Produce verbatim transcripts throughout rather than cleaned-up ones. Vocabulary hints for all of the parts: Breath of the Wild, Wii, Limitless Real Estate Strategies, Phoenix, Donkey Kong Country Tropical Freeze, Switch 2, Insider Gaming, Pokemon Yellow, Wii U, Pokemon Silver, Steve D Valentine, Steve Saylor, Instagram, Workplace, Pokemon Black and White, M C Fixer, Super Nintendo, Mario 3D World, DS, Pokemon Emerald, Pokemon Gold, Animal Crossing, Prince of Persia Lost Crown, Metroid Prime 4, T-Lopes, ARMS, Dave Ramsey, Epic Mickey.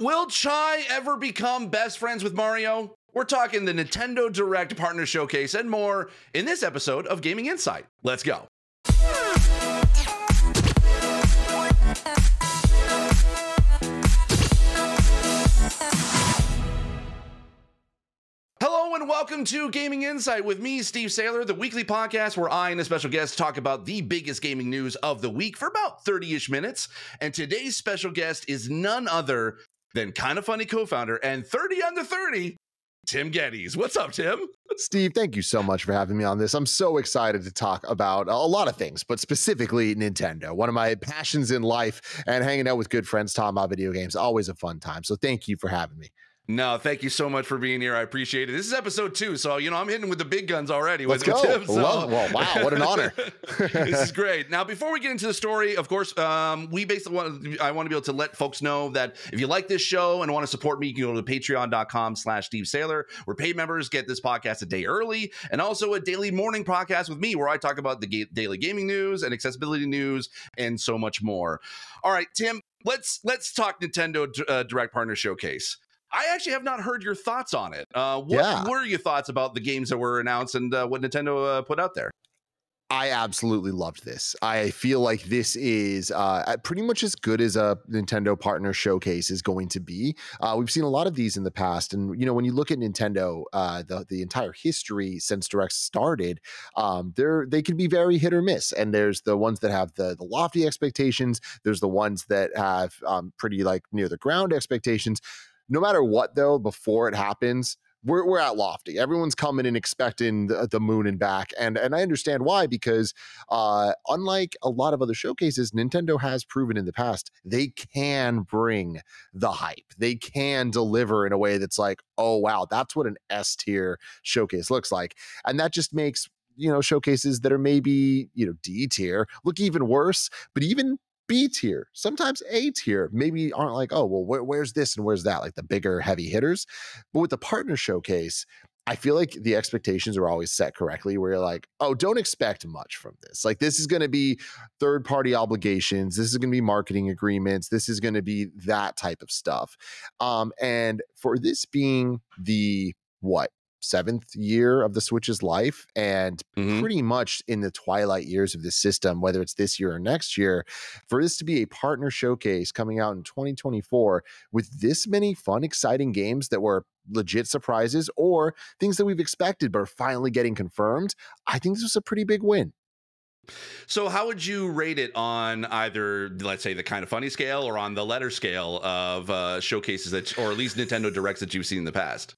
Will Chai ever become best friends with Mario? We're talking the Nintendo Direct Partner Showcase and more in this episode of Gaming Insight. Let's go. Hello and welcome to Gaming Insight with me, Steve Saylor, the weekly podcast where I and a special guest talk about the biggest gaming news of the week for about thirty-ish minutes. And today's special guest is none other than Kinda Funny co-founder and thirty under thirty, Tim Gettys. What's up, Tim? Steve, thank you so much for having me on this. I'm so excited to talk about a lot of things, but specifically Nintendo, one of my passions in life, and hanging out with good friends talking about video games. Always a fun time. So thank you for having me. No, thank you so much for being here. I appreciate it. This is episode two, so, you know, I'm hitting with the big guns already. Let's with, go. With Tim, so. Well, well, wow, what an honor. This is great. Now, before we get into the story, of course, um, we basically want, I want to be able to let folks know that if you like this show and want to support me, you can go to patreon.com slash Steve Saylor, where paid members get this podcast a day early, and also a daily morning podcast with me, where I talk about the ga- daily gaming news and accessibility news and so much more. All right, Tim, let's, let's talk Nintendo uh, Direct Partner Showcase. I actually have not heard your thoughts on it. Uh, what yeah. were your thoughts about the games that were announced and uh, what Nintendo uh, put out there? I absolutely loved this. I feel like this is uh, pretty much as good as a Nintendo Partner Showcase is going to be. Uh, we've seen a lot of these in the past. And, you know, when you look at Nintendo, uh, the, the entire history since Direct started, um, they're, they can be very hit or miss. And there's the ones that have the, the lofty expectations. There's the ones that have um, pretty like near the ground expectations. No matter what, though, before it happens, we're we're at lofty. Everyone's coming and expecting the, the moon and back, and and I understand why, because uh, unlike a lot of other showcases, Nintendo has proven in the past they can bring the hype. They can deliver in a way that's like, oh wow, that's what an S-tier showcase looks like, and that just makes, you know, showcases that are maybe, you know, D-tier look even worse, but even B tier, sometimes A tier, maybe aren't like, oh, well, where, where's this and where's that? Like the bigger heavy hitters. But with the partner showcase, I feel like the expectations are always set correctly, where you're like, oh, don't expect much from this. Like, this is going to be third party obligations. This is going to be marketing agreements. This is going to be that type of stuff. Um, and for this being the what? seventh year of the Switch's life, and mm-hmm. pretty much in the twilight years of this system, whether it's this year or next year, for this to be a partner showcase coming out in twenty twenty-four with this many fun, exciting games that were legit surprises or things that we've expected but are finally getting confirmed, I think this was a pretty big win. So how would you rate it on either, let's say, the Kinda Funny scale or on the letter scale of uh, showcases that, or at least Nintendo Directs that you've seen in the past?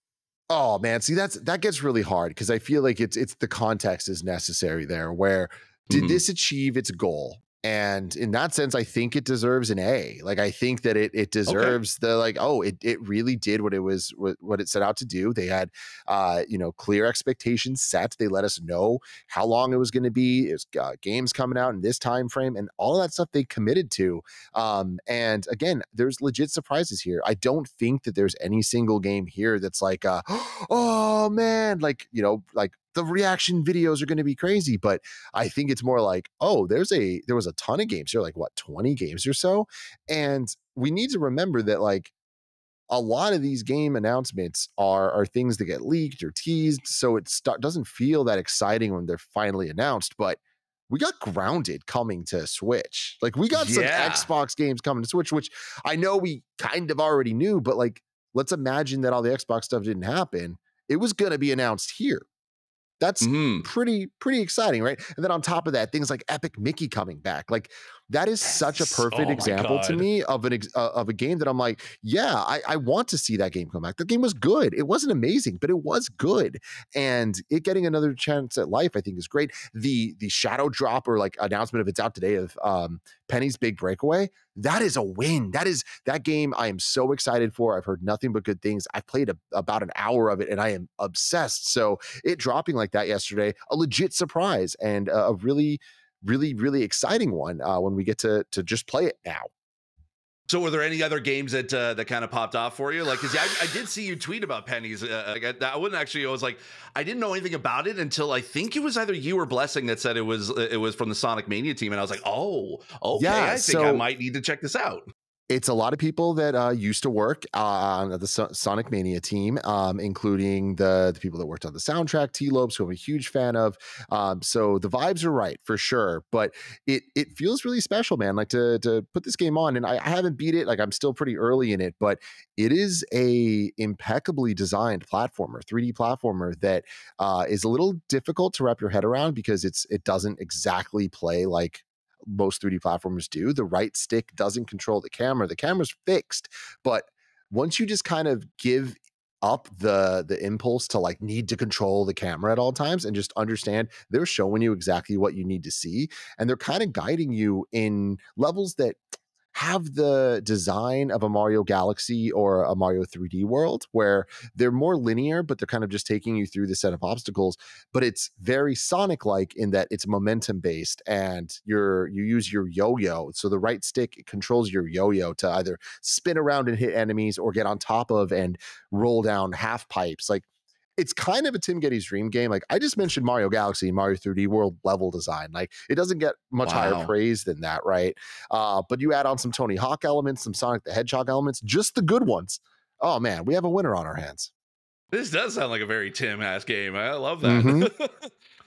Oh man, see, that's that gets really hard, because I feel like it's it's the context is necessary there. Where did mm-hmm. this achieve its goal? And in that sense, I think it deserves an A. Like, I think that it it deserves okay. the like. Oh, it it really did what it was what it set out to do. They had uh, you know, clear expectations set. They let us know how long it was going to be. It's uh, games coming out in this time frame, and all that stuff they committed to. Um, and again, there's legit surprises here. I don't think that there's any single game here that's like, uh, oh man, like, you know, like, the reaction videos are going to be crazy, but I think it's more like, oh, there's a, there was a ton of games. There are like, what, twenty games or so. And we need to remember that, like, a lot of these game announcements are, are things that get leaked or teased. So it st- doesn't feel that exciting when they're finally announced, but we got Grounded coming to Switch. Like, we got yeah. some Xbox games coming to Switch, which I know we kind of already knew, but like, let's imagine that all the Xbox stuff didn't happen. It was going to be announced here. That's mm-hmm. pretty, pretty exciting, right? And then on top of that, things like Epic Mickey coming back. Like, that is yes. such a perfect oh example God. to me of an uh, of a game that I'm like, yeah, I, I want to see that game come back. That game was good. It wasn't amazing, but it was good. And it getting another chance at life, I think, is great. The the shadow drop, or like announcement of it's out today, of um, Penny's Big Breakaway, that is a win. That is that game I am so excited for. I've heard nothing but good things. I played a, about an hour of it, and I am obsessed. So it dropping like that yesterday, a legit surprise, and a, a really... really, really exciting one uh, when we get to to just play it now. So were there any other games that uh, that kind of popped off for you? Like, cause I, I did see you tweet about Penny's. Uh, I, I wouldn't actually, I was like, I didn't know anything about it until I think it was either you or Blessing that said it was, it was from the Sonic Mania team. And I was like, oh, okay, yeah, I think so, I might need to check this out. it's a lot of people that uh, used to work on the so- Sonic Mania team, um, including the, the people that worked on the soundtrack, T-Lopes, who I'm a huge fan of. Um, so the vibes are right for sure, but it it feels really special, man. Like to to put this game on, and I, I haven't beat it. Like I'm still pretty early in it, but it is a impeccably designed platformer, three D platformer that uh, is a little difficult to wrap your head around because it's it doesn't exactly play like most three D platformers do. The right stick doesn't control the camera. The camera's fixed, but once you just kind of give up the the impulse to like need to control the camera at all times and just understand they're showing you exactly what you need to see, and they're kind of guiding you in levels that have the design of a Mario Galaxy or a Mario three D World, where they're more linear, but they're kind of just taking you through the set of obstacles. But it's very Sonic-like in that it's momentum-based, and you're you use your yo-yo. So the right stick controls your yo-yo to either spin around and hit enemies or get on top of and roll down half pipes. Like, it's kind of a Tim Gettys dream game. Like I just mentioned Mario Galaxy and Mario three D World level design. Like it doesn't get much wow. higher praise than that, right? Uh, but you add on some Tony Hawk elements, some Sonic the Hedgehog elements, just the good ones. Oh man, we have a winner on our hands. This does sound like a very Tim-ass game. I love that. Mm-hmm.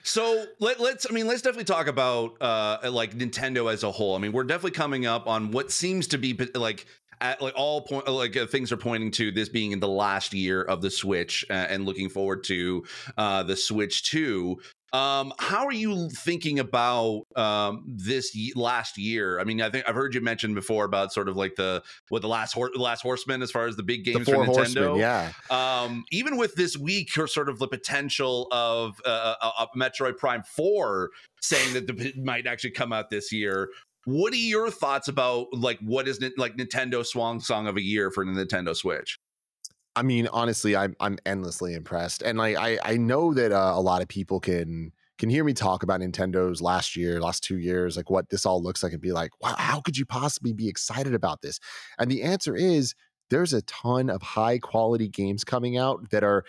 So let, let's, I mean, let's definitely talk about uh, like Nintendo as a whole. I mean, we're definitely coming up on what seems to be like, At like all point, like uh, things are pointing to this being in the last year of the Switch, uh, and looking forward to uh, the Switch two. Um, how are you thinking about um, this y- last year? I mean, I think I've heard you mention before about sort of like the what the last hor- last horseman as far as the big games the for Nintendo. Horsemen, yeah. Um, even with this week, or sort of the potential of uh, uh, Metroid Prime four saying that the, it might actually come out this year. What are your thoughts about like what is like Nintendo swan song of a year for the Nintendo Switch? I mean, honestly, I'm I'm endlessly impressed, and like I I know that uh, a lot of people can can hear me talk about Nintendo's last year, last two years, like what this all looks like, and be like, wow, how could you possibly be excited about this? And the answer is there's a ton of high quality games coming out that are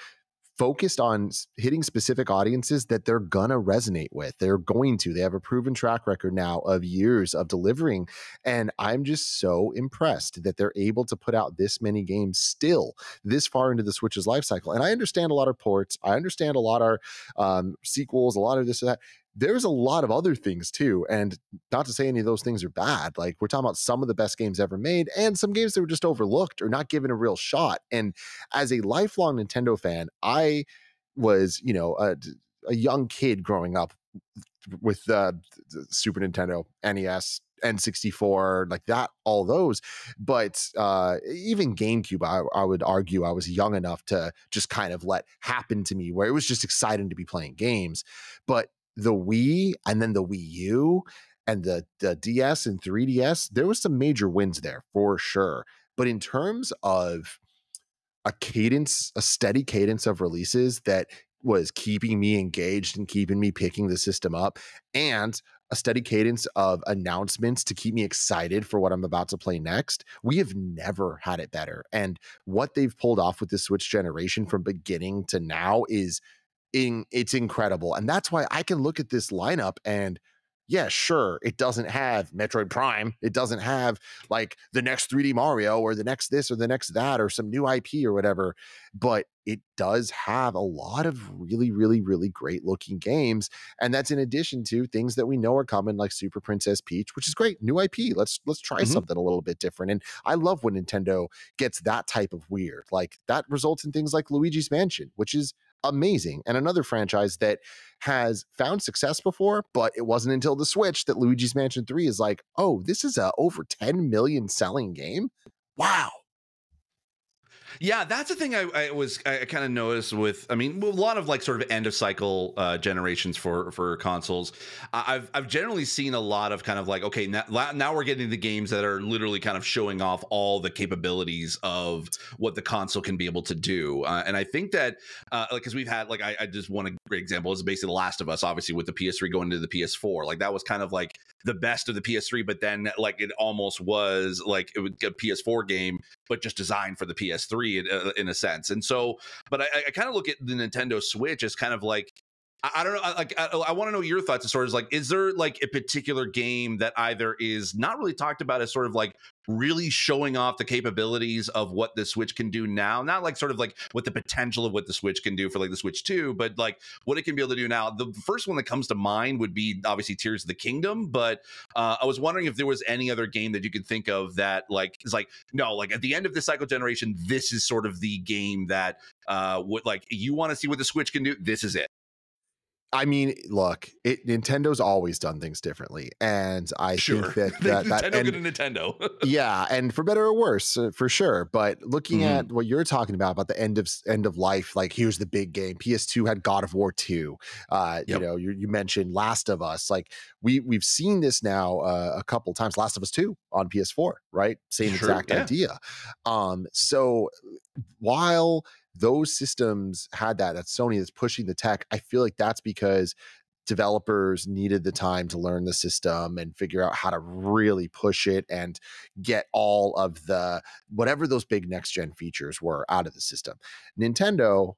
focused on hitting specific audiences that they're gonna resonate with. They're going to. They have a proven track record now of years of delivering. And I'm just so impressed that they're able to put out this many games still this far into the Switch's life cycle. And I understand a lot of ports. I understand a lot of um, sequels, a lot of this or that. There's a lot of other things too, and not to say any of those things are bad. Like we're talking about some of the best games ever made and some games that were just overlooked or not given a real shot. And as a lifelong Nintendo fan, I was, you know, a, a young kid growing up with uh, Super Nintendo, N E S, N sixty-four, like that, all those. But uh, even GameCube, I, I would argue I was young enough to just kind of let happen to me where it was just exciting to be playing games. But the Wii and then the Wii U and the, the D S and three D S, there was some major wins there for sure. But in terms of a cadence, a steady cadence of releases that was keeping me engaged and keeping me picking the system up, and a steady cadence of announcements to keep me excited for what I'm about to play next, we have never had it better. And what they've pulled off with the Switch generation from beginning to now is In, it's incredible. And that's why I can look at this lineup and yeah, sure, it doesn't have Metroid Prime. It doesn't have like the next three D Mario or the next this or the next that or some new I P or whatever, but it does have a lot of really, really, really great looking games. And that's in addition to things that we know are coming, like Super Princess Peach, which is great. New I P. Let's let's try mm-hmm. something a little bit different. And I love when Nintendo gets that type of weird. Like that results in things like Luigi's Mansion, which is amazing, and another franchise that has found success before, but it wasn't until the Switch that Luigi's Mansion three is like, oh, this is a over ten million selling game. Wow. Yeah, that's the thing I, I was I kind of noticed with, I mean, a lot of like sort of end of cycle uh, generations for for consoles. I've I've generally seen a lot of kind of like, okay, now, now we're getting the games that are literally kind of showing off all the capabilities of what the console can be able to do. Uh, and I think that uh, like because we've had like I, I just want a great example is basically The Last of Us, obviously with the P S three going to the P S four, like that was kind of like the best of the P S three, but then like it almost was like it was a P S four game, but just designed for the P S three in, uh, in a sense. And so, but I, I kind of look at the Nintendo Switch as kind of like I don't know. Like, I, I want to know your thoughts. As sort of like, is there like a particular game that either is not really talked about as sort of like really showing off the capabilities of what the Switch can do now? Not like sort of like what the potential of what the Switch can do for like the Switch two, but like what it can be able to do now. The first one that comes to mind would be obviously Tears of the Kingdom, but uh, I was wondering if there was any other game that you could think of that like is like, no, like at the end of this cycle generation, this is sort of the game that uh, would like, you want to see what the Switch can do. This is it. I mean, look, it, Nintendo's always done things differently, and I sure. think that... that, that Nintendo and, Nintendo. Yeah, and for better or worse, uh, for sure. But looking mm. at what you're talking about, about the end of end of life, like, here's the big game. P S two had God of War two. Uh, yep. You know, you, you mentioned Last of Us. Like, we, we've seen this now uh, a couple times. Last of Us two on P S four, right? Same sure, exact yeah. idea. Um, so while... those systems had that, that Sony is pushing the tech, I feel like that's because developers needed the time to learn the system and figure out how to really push it and get all of the, whatever those big next gen features were out of the system. Nintendo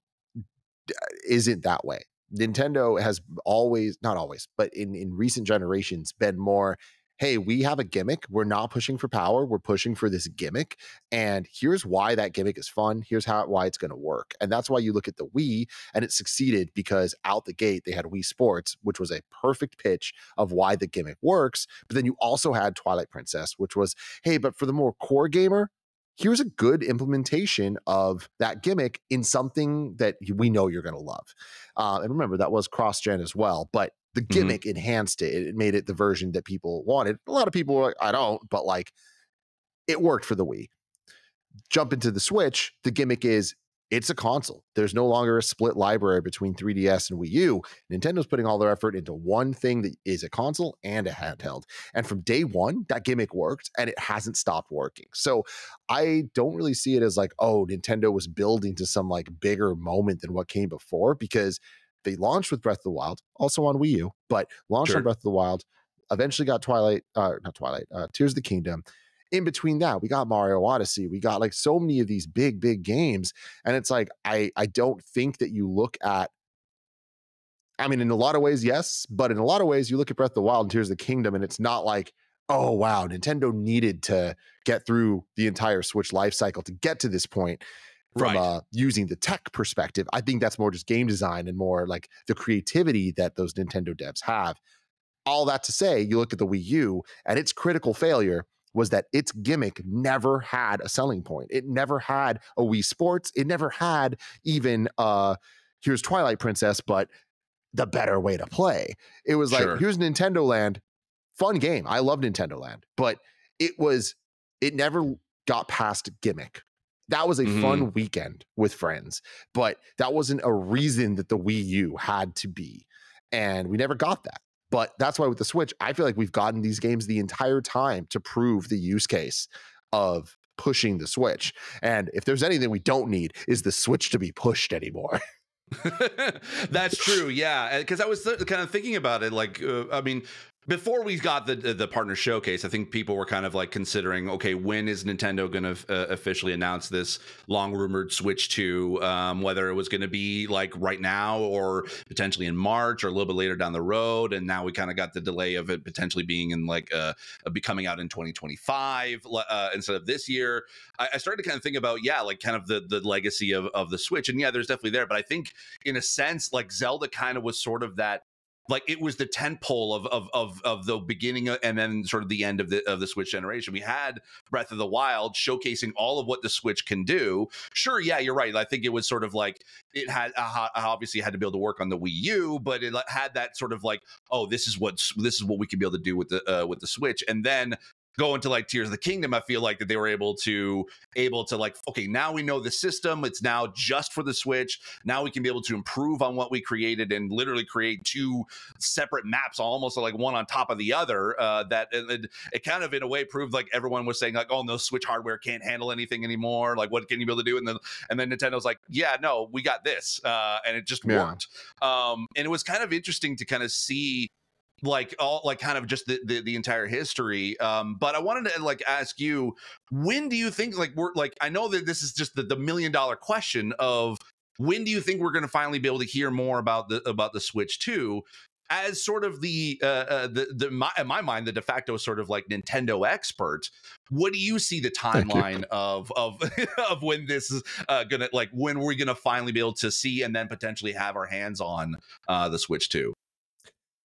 isn't that way. Nintendo has always, not always, but in, in recent generations been more, hey, we have a gimmick. We're not pushing for power. We're pushing for this gimmick. And here's why that gimmick is fun. Here's how why it's going to work. And that's why you look at the Wii, and it succeeded because out the gate, they had Wii Sports, which was a perfect pitch of why the gimmick works. But then you also had Twilight Princess, which was, hey, but for the more core gamer, here's a good implementation of that gimmick in something that we know you're going to love. Uh, and remember, that was cross-gen as well. But the gimmick mm-hmm. enhanced it. It made it the version that people wanted. A lot of people were like, I don't, but like it worked for the Wii. Jump into the Switch. The gimmick is it's a console. There's no longer a split library between three D S and Wii U. Nintendo's putting all their effort into one thing that is a console and a handheld. And from day one, that gimmick worked and it hasn't stopped working. So I don't really see it as like, oh, Nintendo was building to some like bigger moment than what came before, because they launched with Breath of the Wild, also on Wii U, but launched sure. on Breath of the Wild, eventually got Twilight, uh, not Twilight, uh, Tears of the Kingdom. In between that, we got Mario Odyssey. We got like so many of these big, big games. And it's like, I, I don't think that you look at, I mean, in a lot of ways, yes, but in a lot of ways, you look at Breath of the Wild and Tears of the Kingdom, and it's not like, oh, wow, Nintendo needed to get through the entire Switch lifecycle to get to this point. From right. uh, using the tech perspective, I think that's more just game design and more like the creativity that those Nintendo devs have. All that to say, you look at the Wii U, and its critical failure was that its gimmick never had a selling point. It never had a Wii Sports. It never had even, uh, here's Twilight Princess, but the better way to play. It was sure. like, here's Nintendo Land. Fun game. I love Nintendo Land. But it was, it never got past gimmick. That was a mm-hmm. fun weekend with friends, but that wasn't a reason that the Wii U had to be. And we never got that. But that's why with the Switch, I feel like we've gotten these games the entire time to prove the use case of pushing the Switch. And if there's anything we don't need, is the Switch to be pushed anymore. That's true. Yeah. Because I was th- kind of thinking about it. Like, uh, I mean, before we got the the partner showcase, I think people were kind of like considering, okay, when is Nintendo going to uh, officially announce this long rumored Switch two, um, whether it was going to be like right now or potentially in March or a little bit later down the road. And now we kind of got the delay of it potentially being in like uh, be coming out in twenty twenty-five uh, instead of this year. I, I started to kind of think about, yeah, like kind of the, the legacy of, of the Switch. And yeah, there's definitely there. But I think in a sense, like Zelda kind of was sort of that. Like it was the tentpole of of of of the beginning and then sort of the end of the of the Switch generation. We had Breath of the Wild showcasing all of what the Switch can do. Sure, yeah, you're right. I think it was sort of like it had uh, obviously had to be able to work on the Wii U, but it had that sort of like, oh, this is what this is what we can be able to do with the uh, with the Switch, and then. Going to like Tears of the Kingdom, I feel like that they were able to able to like, okay, now we know the system. It's now just for the Switch. Now we can be able to improve on what we created and literally create two separate maps, almost like one on top of the other. Uh, that it, it kind of in a way proved like everyone was saying like, oh no, Switch hardware can't handle anything anymore. Like, what can you be able to do? And then and then Nintendo's like, yeah, no, we got this, uh, and it just yeah. worked. Um, and it was kind of interesting to kind of see. Like all like kind of just the, the the entire history. Um but I wanted to like ask you, when do you think like we're like I know that this is just the, the million dollar question of When do you think we're going to finally be able to hear more about the about the Switch two? As sort of the, uh, uh, the, the my, in my mind, the de facto sort of like Nintendo expert, what do you see the timeline of of of when this is uh, gonna, like, when we're gonna finally be able to see and then potentially have our hands on uh, the Switch two?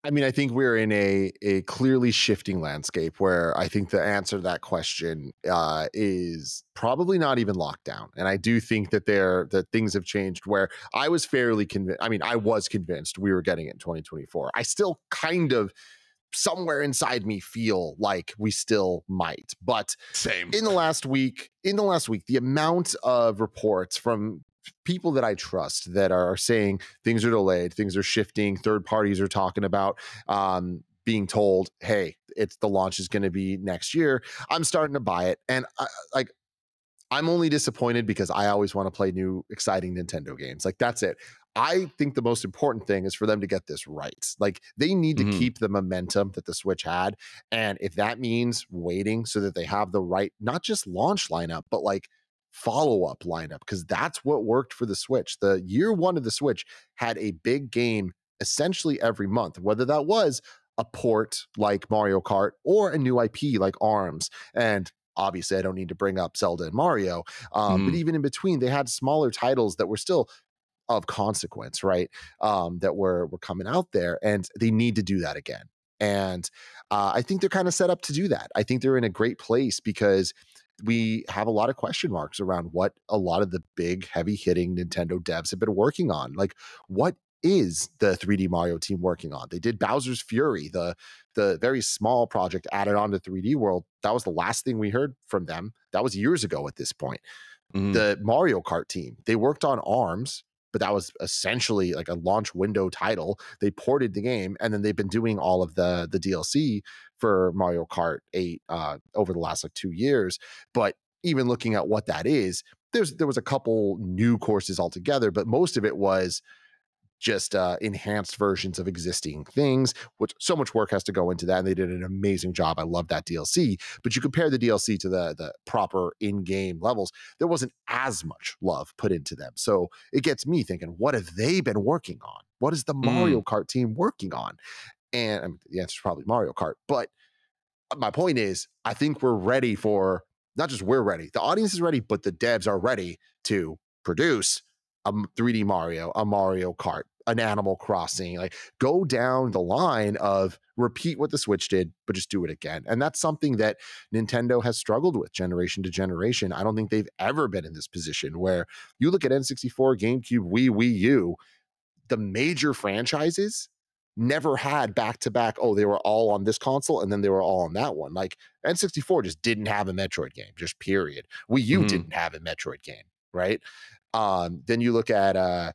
I mean, I think we're in a a clearly shifting landscape where I think the answer to that question uh, is probably not even locked down. And I do think that there that things have changed where I was fairly convinced. I mean, I was convinced we were getting it in twenty twenty-four. I still kind of somewhere inside me feel like we still might. But same. in the last week, in the last week, the amount of reports from people that I trust that are saying things are delayed, things are shifting, third parties are talking about um, being told, hey, it's the launch is going to be next year. I'm starting to buy it. And I, like, I'm only disappointed because I always want to play new, exciting Nintendo games. Like, that's it. I think the most important thing is for them to get this right. Like, they need to mm-hmm. keep the momentum that the Switch had. And if that means waiting so that they have the right, not just launch lineup, but like follow-up lineup, because that's what worked for the Switch. The year one of the Switch had a big game essentially every month, whether that was a port like Mario Kart or a new I P like ARMS. And obviously, I don't need to bring up Zelda and Mario. Um, mm. But even in between, they had smaller titles that were still of consequence, right? Um, that were, were coming out there, and they need to do that again. And uh, I think they're kind of set up to do that. I think they're in a great place because we have a lot of question marks around what a lot of the big heavy hitting Nintendo devs have been working on. Like, what is the three D Mario team working on? They did Bowser's Fury, the, the very small project added on to three D World. That was the last thing we heard from them. That was years ago at this point. Mm-hmm. The Mario Kart team, they worked on ARMS, but that was essentially like a launch window title. They ported the game, and then they've been doing all of the, the D L C for Mario Kart eight uh, over the last like two years. But even looking at what that is, there's there was a couple new courses altogether, but most of it was just uh, enhanced versions of existing things, which so much work has to go into that. And they did an amazing job. I love that D L C. But you compare the D L C to the, the proper in-game levels, there wasn't as much love put into them. So it gets me thinking, what have they been working on? What is the mm. Mario Kart team working on? And I mean, the answer is probably Mario Kart. But my point is, I think we're ready for, not just we're ready, the audience is ready, but the devs are ready to produce a three D Mario, a Mario Kart, an Animal Crossing, like go down the line of repeat what the Switch did, but just do it again. And that's something that Nintendo has struggled with generation to generation. I don't think they've ever been in this position where you look at N sixty-four, GameCube, Wii, Wii U, the major franchises never had back to back. Oh, they were all on this console and then they were all on that one. Like N sixty-four just didn't have a Metroid game, just period. Wii U mm-hmm. didn't have a Metroid game, right? Um, then you look at uh,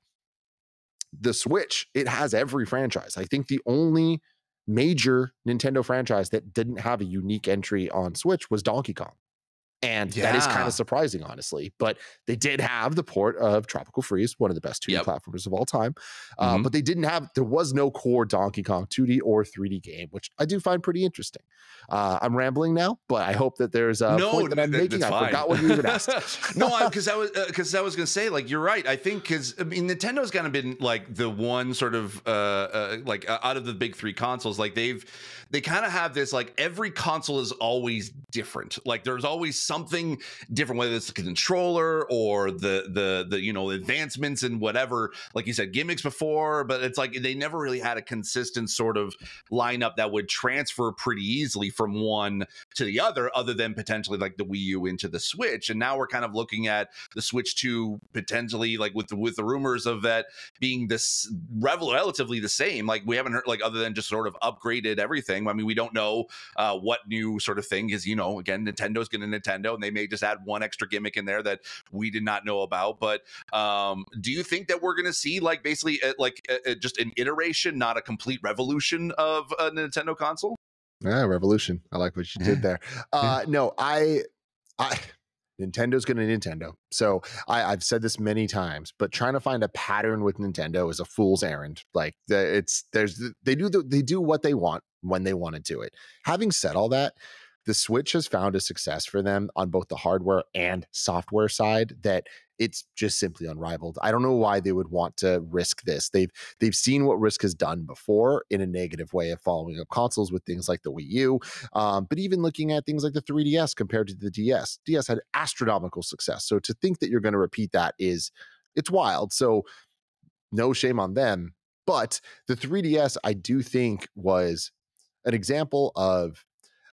the Switch, it has every franchise. I think the only major Nintendo franchise that didn't have a unique entry on Switch was Donkey Kong. And yeah. that is kind of surprising, honestly. But they did have the port of Tropical Freeze, one of the best two D yep. platformers of all time. Uh, mm-hmm. But they didn't have, there was no core Donkey Kong two D or three D game, which I do find pretty interesting. Uh, I'm rambling now, but I hope that there's a no, point that I'm th- making. I fine. forgot what you even asked. no, because I, I was because uh, I was going to say, like, you're right. I think because, I mean, Nintendo's kind of been like the one sort of uh, uh, like uh, out of the big three consoles, like they've, they kind of have this, like every console is always different. Like there's always something different, whether it's the controller or the the the you know advancements and whatever, like you said, gimmicks before, but it's like they never really had a consistent sort of lineup that would transfer pretty easily from one to the other, other than potentially like the Wii U into the Switch. And now we're kind of looking at the Switch two potentially, like with the, with the rumors of that being this relatively the same. Like we haven't heard, like other than just sort of upgraded everything. I mean, we don't know uh, what new sort of thing is, you know, again, Nintendo's going to Nintendo. And they may just add one extra gimmick in there that we did not know about. But um, do you think that we're going to see like basically uh, like uh, just an iteration, not a complete revolution of a Nintendo console? Yeah, revolution. I like what you did there. Uh, no, I, I Nintendo's going to Nintendo. So I, I've said this many times, but trying to find a pattern with Nintendo is a fool's errand. Like it's there's they do the, they do what they want when they want to do it. Having said all that, the Switch has found a success for them on both the hardware and software side that it's just simply unrivaled. I don't know why they would want to risk this. They've they've seen what Risk has done before in a negative way of following up consoles with things like the Wii U, um, but even looking at things like the three D S compared to the D S. D S had astronomical success. So to think that you're going to repeat that is, it's wild. So no shame on them. But the three D S, I do think, was an example of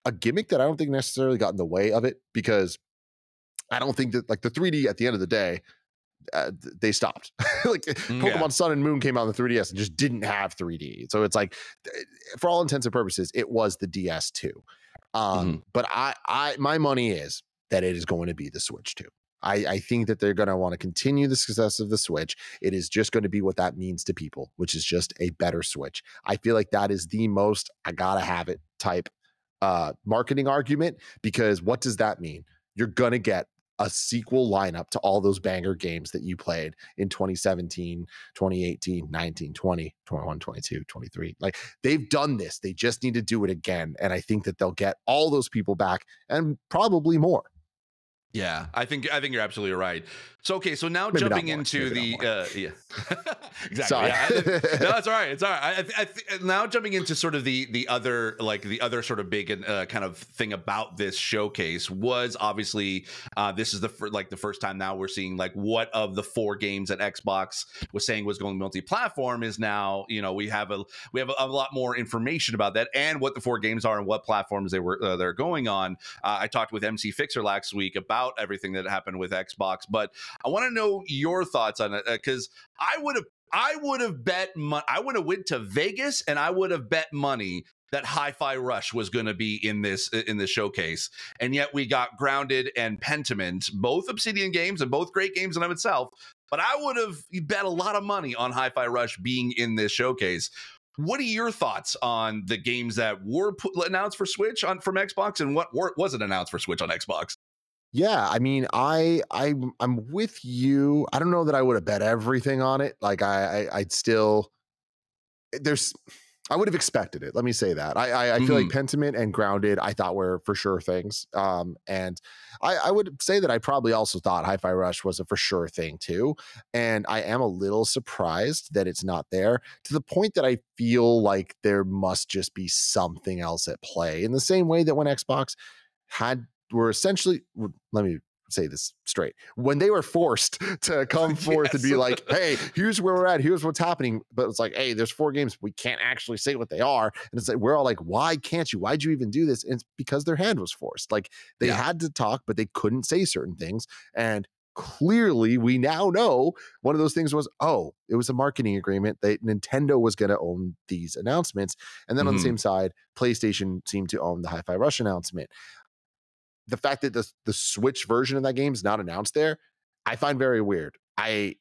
a gimmick that I don't think necessarily got in the way of it, because I don't think that, like, the three D at the end of the day, uh, they stopped. Like, yeah. Pokemon Sun and Moon came out on the three D S and just didn't have three D. So it's like, for all intents and purposes, it was the D S too. Um, mm-hmm. But I, I, my money is that it is going to be the Switch too. I, I think that they're going to want to continue the success of the Switch. It is just going to be what that means to people, which is just a better Switch. I feel like that is the most I gotta have it type uh, marketing argument, because what does that mean? You're going to get a sequel lineup to all those banger games that you played in twenty seventeen, twenty eighteen, nineteen, twenty, twenty-one, twenty-two, twenty-three. Like, they've done this. They just need to do it again. And I think that they'll get all those people back and probably more. Yeah, I think I think you're absolutely right. So, okay, so now maybe jumping once, into the uh, yeah, exactly. Sorry. Yeah, I, no, it's all right. It's all right. I, I th- now jumping into sort of the the other like the other sort of big uh, kind of thing about this showcase was obviously uh, this is the fir- like the first time now we're seeing like what of the four games that Xbox was saying was going multi-platform is now, you know, we have a we have a, a lot more information about that and what the four games are and what platforms they were uh, they're going on. Uh, I talked with M C Fixer last week about everything that happened with Xbox, but I want to know your thoughts on it, because uh, I would have I would have bet mo- I would have went to Vegas and I would have bet money that Hi-Fi Rush was going to be in this in the showcase, and yet we got Grounded and Pentiment, both Obsidian games and both great games in of itself, but I would have bet a lot of money on Hi-Fi Rush being in this showcase. What are your thoughts on the games that were put, announced for Switch on from Xbox and what were, wasn't announced for Switch on Xbox? Yeah, I mean, I, I, I'm with you. I don't know that I would have bet everything on it. Like, I, I I'd still, there's, I would have expected it. Let me say that. I, I, I feel mm. like Pentiment and Grounded, I thought were for sure things. Um, and I, I would say that I probably also thought Hi-Fi Rush was a for sure thing too. And I am a little surprised that it's not there, to the point that I feel like there must just be something else at play, in the same way that when Xbox had Were essentially, let me say this straight, when they were forced to come forth yes. and be like, hey, here's where we're at, here's what's happening, but it's like, hey, there's four games, we can't actually say what they are, and it's like, we're all like, why can't you, why'd you even do this? And it's because their hand was forced. Like, they yeah. had to talk, but they couldn't say certain things, and clearly we now know one of those things was, oh, it was a marketing agreement that Nintendo was going to own these announcements, and then mm-hmm. on the same side, PlayStation seemed to own the Hi-Fi Rush announcement. The fact that the, the Switch version of that game is not announced there, I find very weird. I,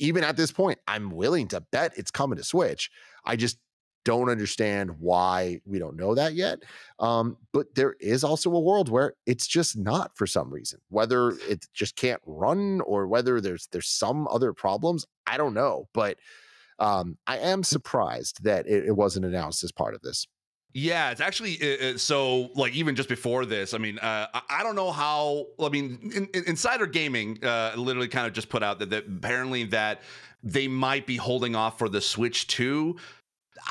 even at this point, I'm willing to bet it's coming to Switch. I just don't understand why we don't know that yet. Um, but there is also a world where it's just not, for some reason, whether it just can't run or whether there's, there's some other problems. I don't know, but um, I am surprised that it, it wasn't announced as part of this. Yeah, it's actually it, it, so like even just before this, I mean, uh, I, I don't know how. I mean, in, in, Insider Gaming uh, literally kind of just put out that, that apparently that they might be holding off for the Switch two.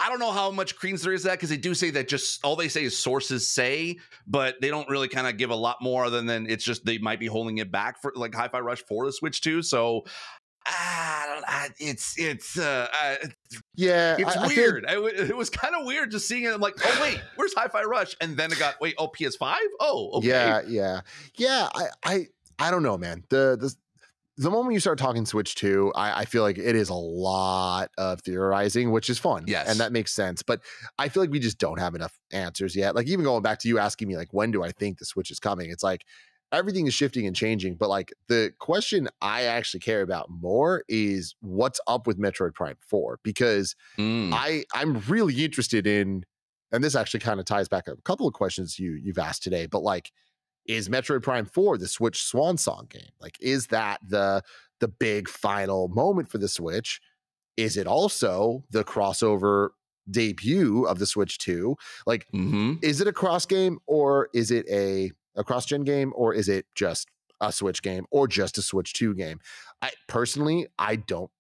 I don't know how much credence there is to that, because they do say that just all they say is sources say, but they don't really kind of give a lot more other than it's just they might be holding it back for like Hi-Fi Rush for the Switch two. So. I don't, I, it's it's uh, I, yeah, it's I, weird. I think, I, it was kind of weird just seeing it. I'm like, oh wait, where's Hi-Fi Rush? And then it got wait, oh P S five. Oh, okay. yeah, yeah, yeah. I I, I don't know, man. The the the moment you start talking Switch two, I, I feel like it is a lot of theorizing, which is fun. Yes, and that makes sense. But I feel like we just don't have enough answers yet. Like even going back to you asking me, like, when do I think the Switch is coming? It's like, everything is shifting and changing, but like the question I actually care about more is what's up with Metroid Prime four, because mm. I I'm really interested in, and this actually kind of ties back a couple of questions you you've asked today, but like, is Metroid Prime four the Switch swan song game? Like, is that the the big final moment for the Switch? Is it also the crossover debut of the Switch two. Like, mm-hmm. is it a cross game, or is it a, a cross-gen game, or is it just a Switch game, or just a Switch two game? I personally, I don't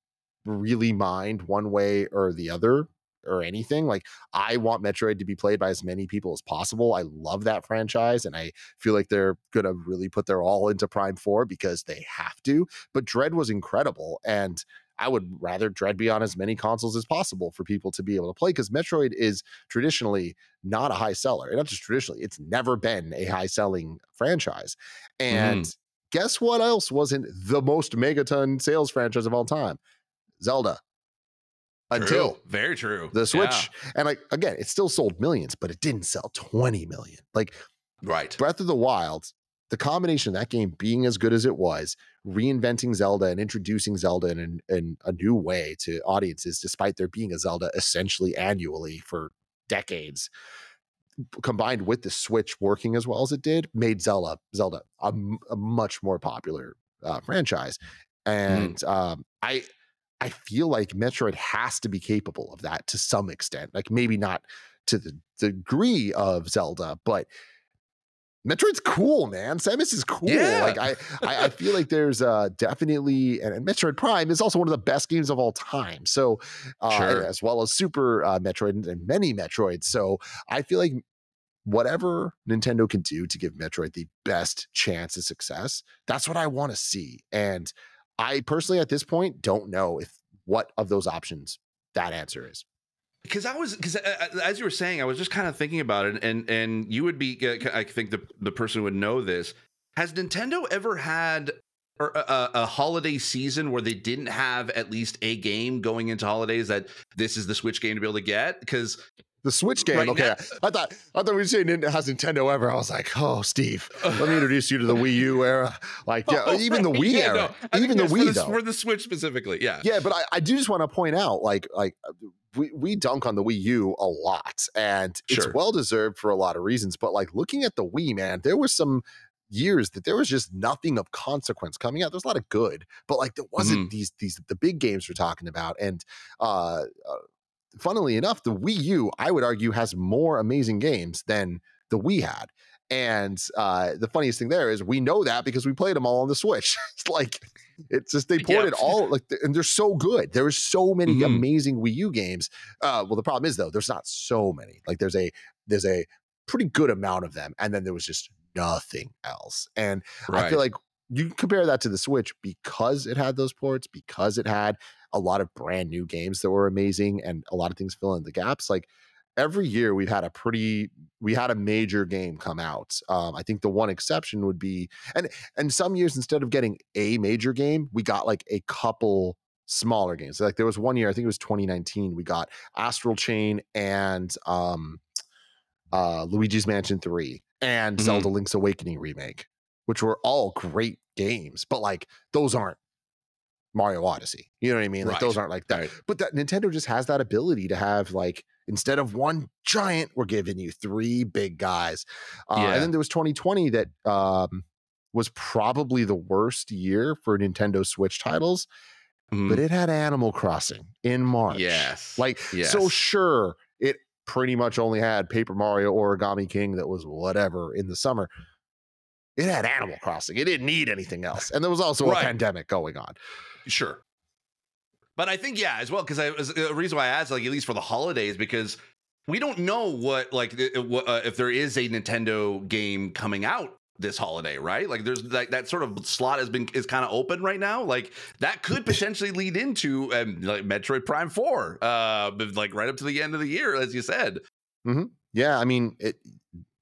really mind one way or the other or anything. Like, I want Metroid to be played by as many people as possible. I love that franchise, and I feel like they're going to really put their all into Prime four because they have to. But Dread was incredible, and I would rather Dread be on as many consoles as possible for people to be able to play, because Metroid is traditionally not a high seller. And not just traditionally, it's never been a high-selling franchise. And mm. guess what else wasn't the most megaton sales franchise of all time? Zelda. Until true. Very true. The Switch. Yeah. And like, again, it still sold millions, but it didn't sell twenty million. Like, right. Breath of the Wild, the combination of that game being as good as it was, reinventing Zelda and introducing Zelda in, in a new way to audiences, despite there being a Zelda essentially annually for decades, combined with the Switch working as well as it did, made Zelda Zelda a, a much more popular uh, franchise. And mm. um, I... I feel like Metroid has to be capable of that to some extent. Like, maybe not to the degree of Zelda, but Metroid's cool, man. Samus is cool. Yeah. Like, I, I feel like there's uh, definitely, and Metroid Prime is also one of the best games of all time. So, uh, sure. as well as Super uh, Metroid and many Metroids. So I feel like whatever Nintendo can do to give Metroid the best chance of success, that's what I want to see. And I personally, at this point, don't know if what of those options that answer is. Because I was, because as you were saying, I was just kind of thinking about it, and and you would be, I think the the person who would know this. Has Nintendo ever had a, a, a holiday season where they didn't have at least a game going into holidays that this is the Switch game to be able to get? Because the Switch game. Right okay. Now, I thought I thought we were saying has Nintendo ever. I was like, oh, Steve, let me introduce you to the Wii U era. Like, yeah, oh, even right. the Wii yeah, era. No, even the Wii, for the, though. For the Switch specifically, yeah. Yeah, but I, I do just want to point out, like, like we, we dunk on the Wii U a lot, and sure. it's well-deserved for a lot of reasons. But, like, looking at the Wii, man, there was some years that there was just nothing of consequence coming out. There's a lot of good, but, like, there wasn't mm. these these the big games we're talking about. And, uh, uh funnily enough, the Wii U, I would argue, has more amazing games than the Wii had. And uh, the funniest thing there is we know that because we played them all on the Switch. It's like, it's just, they ported yeah. all, like, and they're so good. There are so many mm-hmm. amazing Wii U games. Uh, well, the problem is, though, there's not so many. Like, there's a, there's a pretty good amount of them. And then there was just nothing else. And right. I feel like you can compare that to the Switch because it had those ports, because it had a lot of brand new games that were amazing and a lot of things fill in the gaps. Like, every year we've had a pretty, we had a major game come out. Um, I think the one exception would be, and, and some years instead of getting a major game, we got like a couple smaller games. Like, there was one year, I think it was twenty nineteen. We got Astral Chain and um, uh, Luigi's Mansion three and mm-hmm. Zelda Link's Awakening remake, which were all great games, but like those aren't Mario Odyssey, you know what I mean? Like right. those aren't like that. Right. But that Nintendo just has that ability to have, like, instead of one giant, we're giving you three big guys. Uh, yeah. And then there was twenty twenty that um, was probably the worst year for Nintendo Switch titles, mm. but it had Animal Crossing in March. Yes, like yes. so sure it pretty much only had Paper Mario, Origami King, that was whatever in the summer. It had Animal Crossing. It didn't need anything else. And there was also right. a pandemic going on. Sure. But I think, yeah, as well, because I the reason why I asked, like, at least for the holidays, because we don't know what, like, uh, if there is a Nintendo game coming out this holiday, right? Like, there's like that sort of slot has been is kind of open right now. Like, that could potentially lead into um, like Metroid Prime four, uh, like right up to the end of the year, as you said. Mm-hmm. Yeah, I mean, it.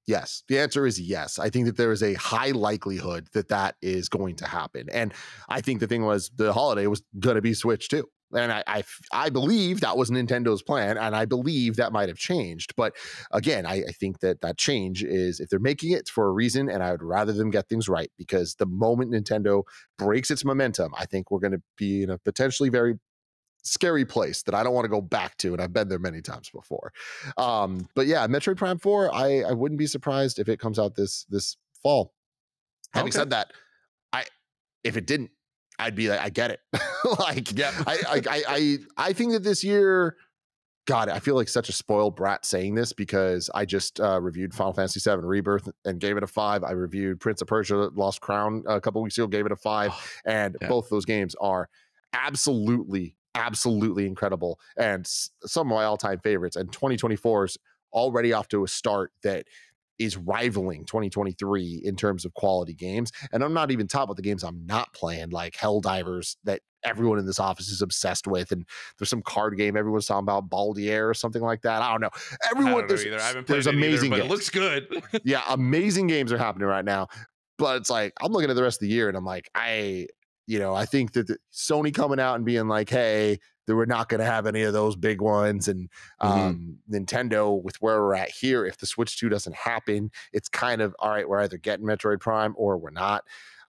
Yes, the answer is yes. I think that there is a high likelihood that that is going to happen. And I think the thing was the holiday was going to be Switch two. And I, I, I believe that was Nintendo's plan, and I believe that might have changed. But again, I, I think that that change is, if they're making it for a reason, and I would rather them get things right, because the moment Nintendo breaks its momentum, I think we're going to be in a potentially very scary place that I don't want to go back to, and I've been there many times before. Um, but yeah, Metroid Prime four, I, I wouldn't be surprised if it comes out this this fall. Having okay. said that, I if it didn't, I'd be like, I get it. Like, yeah, I, I I I I think that this year God, I feel like such a spoiled brat saying this because I just uh, reviewed Final Fantasy seven Rebirth and gave it a five. I reviewed Prince of Persia Lost Crown a couple weeks ago, gave it a five. Oh, and yeah. both those games are absolutely, absolutely incredible and some of my all-time favorites. And twenty twenty-four is already off to a start that is rivaling twenty twenty-three in terms of quality games. And I'm not even talking about the games I'm not playing, like Helldivers that everyone in this office is obsessed with, and there's some card game everyone's talking about, Baldier or something like that. I don't know. Everyone, I don't know there's, either. I haven't played there's it amazing either, but games. It looks good. Yeah, amazing games are happening right now. But it's like I'm looking at the rest of the year, and I'm like, I, you know, I think that the, Sony coming out and being like, hey, that we're not going to have any of those big ones, and um, mm-hmm. Nintendo with where we're at here. If the Switch two doesn't happen, it's kind of all right. We're either getting Metroid Prime or we're not.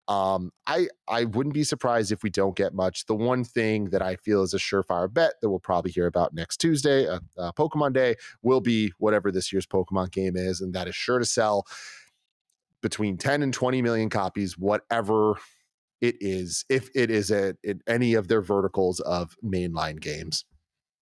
Um, I, I wouldn't be surprised if we don't get much. The one thing that I feel is a surefire bet that we'll probably hear about next Tuesday, uh, uh, Pokemon Day, will be whatever this year's Pokemon game is, and that is sure to sell between ten and twenty million copies, whatever it is, if it is at any of their verticals of mainline games.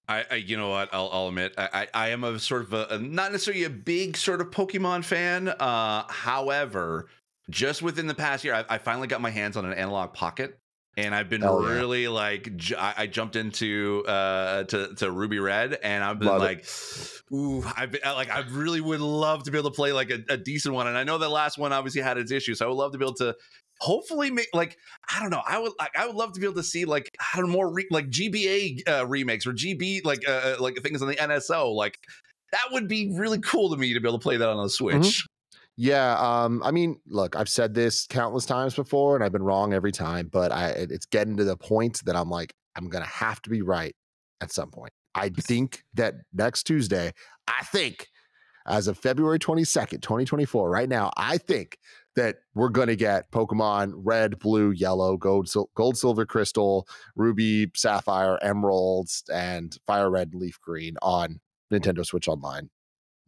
I, I, you know what, I'll, I'll admit, I, I, I am a sort of a, a, not necessarily a big sort of Pokemon fan. Uh, however, just within the past year, I, I finally got my hands on an analog pocket, and I've been Hell really yeah. like, j- I jumped into uh, to, to Ruby Red, and I've been love like, it. ooh, I've been, like, I really would love to be able to play like a, a decent one. And I know that last one obviously had its issues, so I would love to be able to hopefully make like, I don't know, I would like, I would love to be able to see like, I don't know, more re- like G B A uh, remakes or G B like uh, like things on the N S O. Like that would be really cool to me to be able to play that on a Switch. Mm-hmm. Yeah, um, I mean, look, I've said this countless times before, and I've been wrong every time, but I, it's getting to the point that I'm like, I'm going to have to be right at some point. I think that next Tuesday, I think, as of February twenty-second, twenty twenty-four, right now, I think that we're going to get Pokemon Red, Blue, Yellow, Gold, Sil- Gold, Silver, Crystal, Ruby, Sapphire, Emeralds, and Fire Red, Leaf Green on Nintendo Switch Online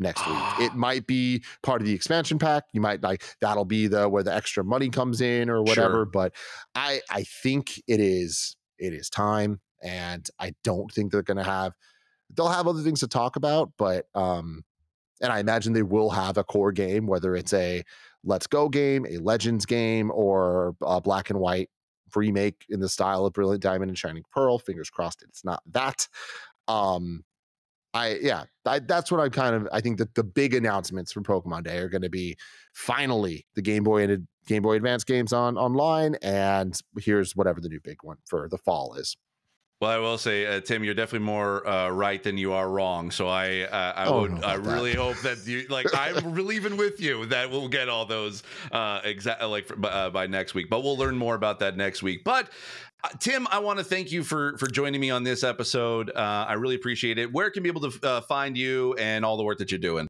next week. It might be part of the expansion pack. You might like that'll be the where the extra money comes in or whatever. Sure. But I I think it is it is time, and I don't think they're gonna have they'll have other things to talk about, but um and I imagine they will have a core game, whether it's a Let's Go game, a Legends game, or a black and white remake in the style of Brilliant Diamond and Shining Pearl. Fingers crossed it's not that. Um I yeah, I, that's what I'm kind of. I think that the big announcements from Pokemon Day are going to be finally the Game Boy and Game Boy Advance games on online, and here's whatever the new big one for the fall is. Well, I will say, uh, Tim, you're definitely more uh, right than you are wrong. So I, uh, I oh, would, I that. really hope that you, like, I'm believing with you that we'll get all those uh, exactly like uh, by next week. But we'll learn more about that next week. But uh, Tim, I want to thank you for for joining me on this episode. Uh, I really appreciate it. Where can people to, uh, find you and all the work that you're doing?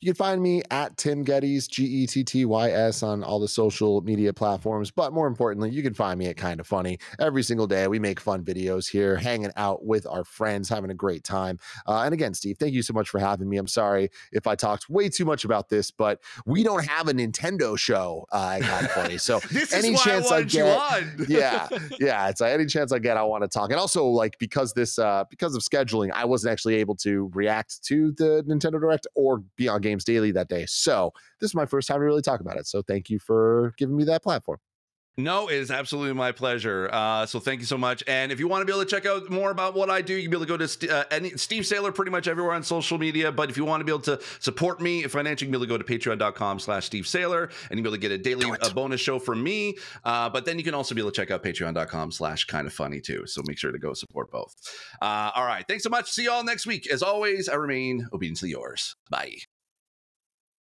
You can find me at Tim Gettys, G E T T Y S, on all the social media platforms. But more importantly, you can find me at Kinda Funny. Every single day, we make fun videos here, hanging out with our friends, having a great time. Uh, and again, Steve, thank you so much for having me. I'm sorry if I talked way too much about this, but we don't have a Nintendo show uh, at Kinda Funny. So this any is why chance I, I get, on. yeah, yeah, it's like any chance I get, I want to talk. And also, like because this, uh, because of scheduling, I wasn't actually able to react to the Nintendo Direct or be on Games Daily that day, so this is my first time to really talk about it, so thank you for giving me that platform. No, it is absolutely my pleasure. Uh, so thank you so much. And if you want to be able to check out more about what I do, you can be able to go to St- uh, any, Steve Saylor pretty much everywhere on social media. But if you want to be able to support me financially, you can be able to go to patreon.com slash Steve Saylor and you'll be able to get a daily a bonus show from me. Uh, but then you can also be able to check out patreon.com slash Kinda Funny too. So make sure to go support both. Uh, all right. Thanks so much. See you all next week. As always, I remain obediently yours. Bye.